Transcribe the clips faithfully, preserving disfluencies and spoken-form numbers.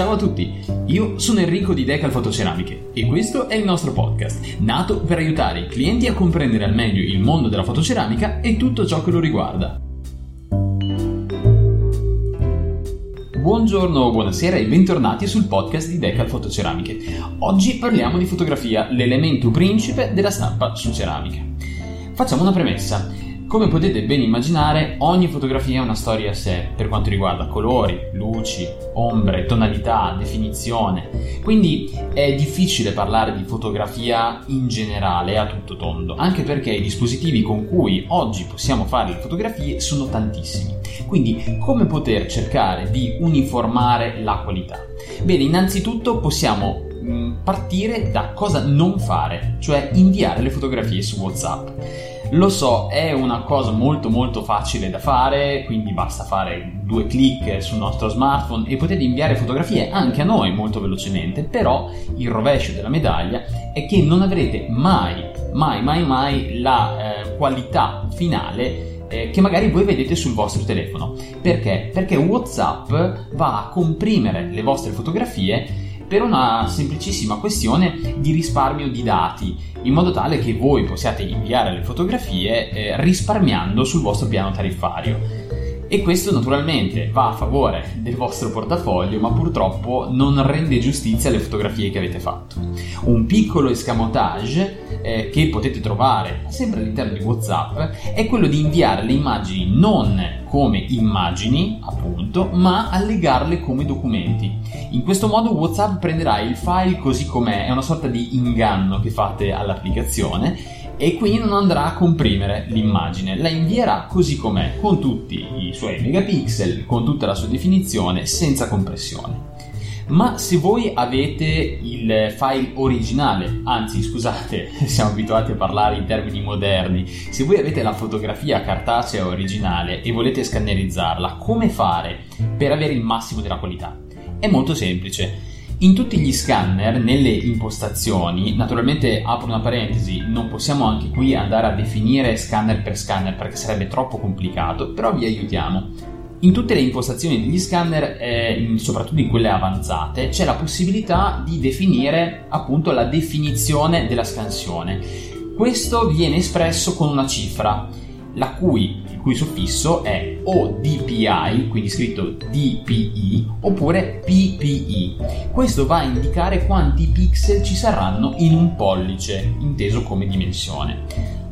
Ciao a tutti, io sono Enrico di Decal Fotoceramiche e questo è il nostro podcast, nato per aiutare i clienti a comprendere al meglio il mondo della fotoceramica e tutto ciò che lo riguarda. Buongiorno, buonasera e bentornati sul podcast di Decal Fotoceramiche. Oggi parliamo di fotografia, l'elemento principe della stampa su ceramica. Facciamo una premessa. Come potete ben immaginare, ogni fotografia è una storia a sé per quanto riguarda colori, luci, ombre, tonalità, definizione. Quindi è difficile parlare di fotografia in generale a tutto tondo, anche perché i dispositivi con cui oggi possiamo fare le fotografie sono tantissimi. Quindi come poter cercare di uniformare la qualità? Bene, innanzitutto possiamo partire da cosa non fare, cioè inviare le fotografie su WhatsApp. Lo so, è una cosa molto molto facile da fare, quindi basta fare due clic sul nostro smartphone e potete inviare fotografie anche a noi molto velocemente, però il rovescio della medaglia è che non avrete mai, mai, mai, mai la eh, qualità finale che magari voi vedete sul vostro telefono. Perché? Perché WhatsApp va a comprimere le vostre fotografie per una semplicissima questione di risparmio di dati, in modo tale che voi possiate inviare le fotografie eh, risparmiando sul vostro piano tariffario. E questo naturalmente va a favore del vostro portafoglio, ma purtroppo non rende giustizia alle fotografie che avete fatto. Un piccolo escamotage eh, che potete trovare sempre all'interno di WhatsApp è quello di inviare le immagini non come immagini, appunto, ma allegarle come documenti. In questo modo WhatsApp prenderà il file così com'è, è una sorta di inganno che fate all'applicazione, e quindi non andrà a comprimere l'immagine, la invierà così com'è, con tutti i suoi megapixel, con tutta la sua definizione, senza compressione. Ma se voi avete il file originale, anzi scusate, siamo abituati a parlare in termini moderni, se voi avete la fotografia cartacea originale e volete scannerizzarla, come fare per avere il massimo della qualità? È molto semplice. In tutti gli scanner, nelle impostazioni, naturalmente apro una parentesi, non possiamo anche qui andare a definire scanner per scanner perché sarebbe troppo complicato, però vi aiutiamo. In tutte le impostazioni degli scanner, eh, soprattutto in quelle avanzate, c'è la possibilità di definire appunto la definizione della scansione. Questo viene espresso con una cifra, la cui il cui suffisso è o D P I, quindi scritto D P I, oppure P P I. Questo va a indicare quanti pixel ci saranno in un pollice, inteso come dimensione.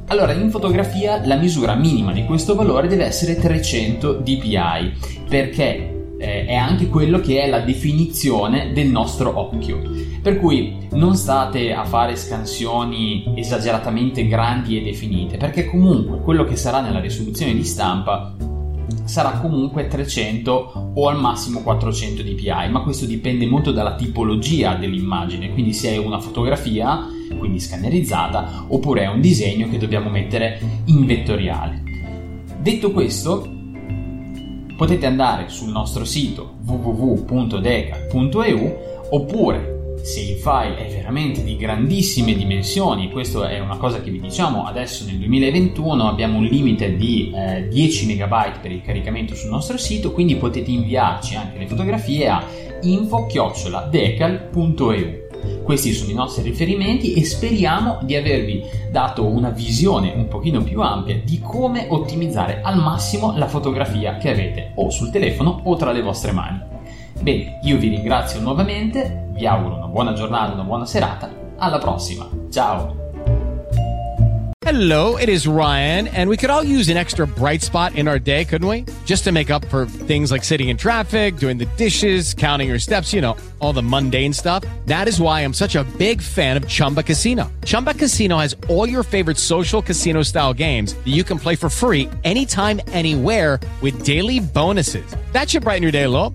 Allora, in fotografia la misura minima di questo valore deve essere trecento D P I, perché è anche quello che è la definizione del nostro occhio, per cui non state a fare scansioni esageratamente grandi e definite, perché comunque quello che sarà nella risoluzione di stampa sarà comunque trecento o al massimo quattrocento D P I, ma questo dipende molto dalla tipologia dell'immagine, quindi se è una fotografia, quindi scannerizzata, oppure è un disegno che dobbiamo mettere in vettoriale. Detto questo, potete andare sul nostro sito w w w punto decal punto e u, oppure se il file è veramente di grandissime dimensioni, questa è una cosa che vi diciamo adesso nel duemilaventuno, abbiamo un limite di eh, dieci megabyte per il caricamento sul nostro sito, quindi potete inviarci anche le fotografie a info chiocciola decal punto e u. Questi sono i nostri riferimenti e speriamo di avervi dato una visione un pochino più ampia di come ottimizzare al massimo la fotografia che avete o sul telefono o tra le vostre mani. Bene, io vi ringrazio nuovamente, vi auguro una buona giornata, una buona serata, alla prossima, ciao! Hello, it is Ryan, and we could all use an extra bright spot in our day, couldn't we? Just to make up for things like sitting in traffic, doing the dishes, counting your steps, you know, all the mundane stuff. That is why I'm such a big fan of Chumba Casino. Chumba Casino has all your favorite social casino-style games that you can play for free anytime, anywhere with daily bonuses. That should brighten your day a little.